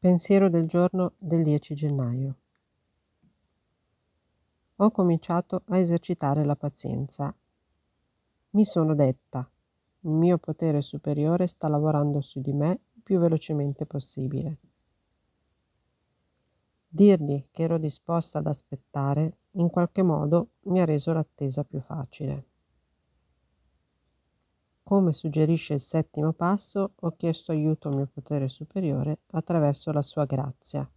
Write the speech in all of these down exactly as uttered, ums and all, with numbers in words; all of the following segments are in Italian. Pensiero del giorno del dieci gennaio. Ho cominciato a esercitare la pazienza. Mi sono detta: il mio potere superiore sta lavorando su di me il più velocemente possibile. Dirgli che ero disposta ad aspettare in qualche modo mi ha reso l'attesa più facile. Come suggerisce il settimo passo, ho chiesto aiuto al mio potere superiore attraverso la sua grazia.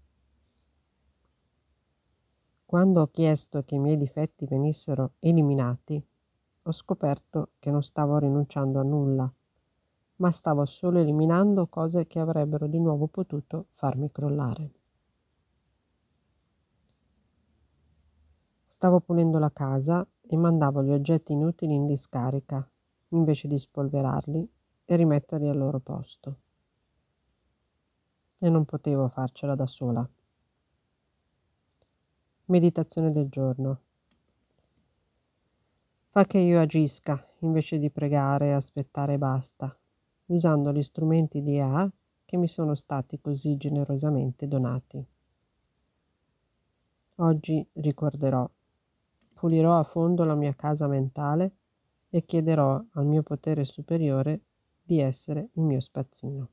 Quando ho chiesto che i miei difetti venissero eliminati, ho scoperto che non stavo rinunciando a nulla, ma stavo solo eliminando cose che avrebbero di nuovo potuto farmi crollare. Stavo pulendo la casa e mandavo gli oggetti inutili in discarica, invece di spolverarli e rimetterli al loro posto. E non potevo farcela da sola. Meditazione del giorno. Fa che io agisca, invece di pregare e aspettare e basta, usando gli strumenti di A I che mi sono stati così generosamente donati. Oggi ricorderò, pulirò a fondo la mia casa mentale e chiederò al mio potere superiore di essere il mio spazzino.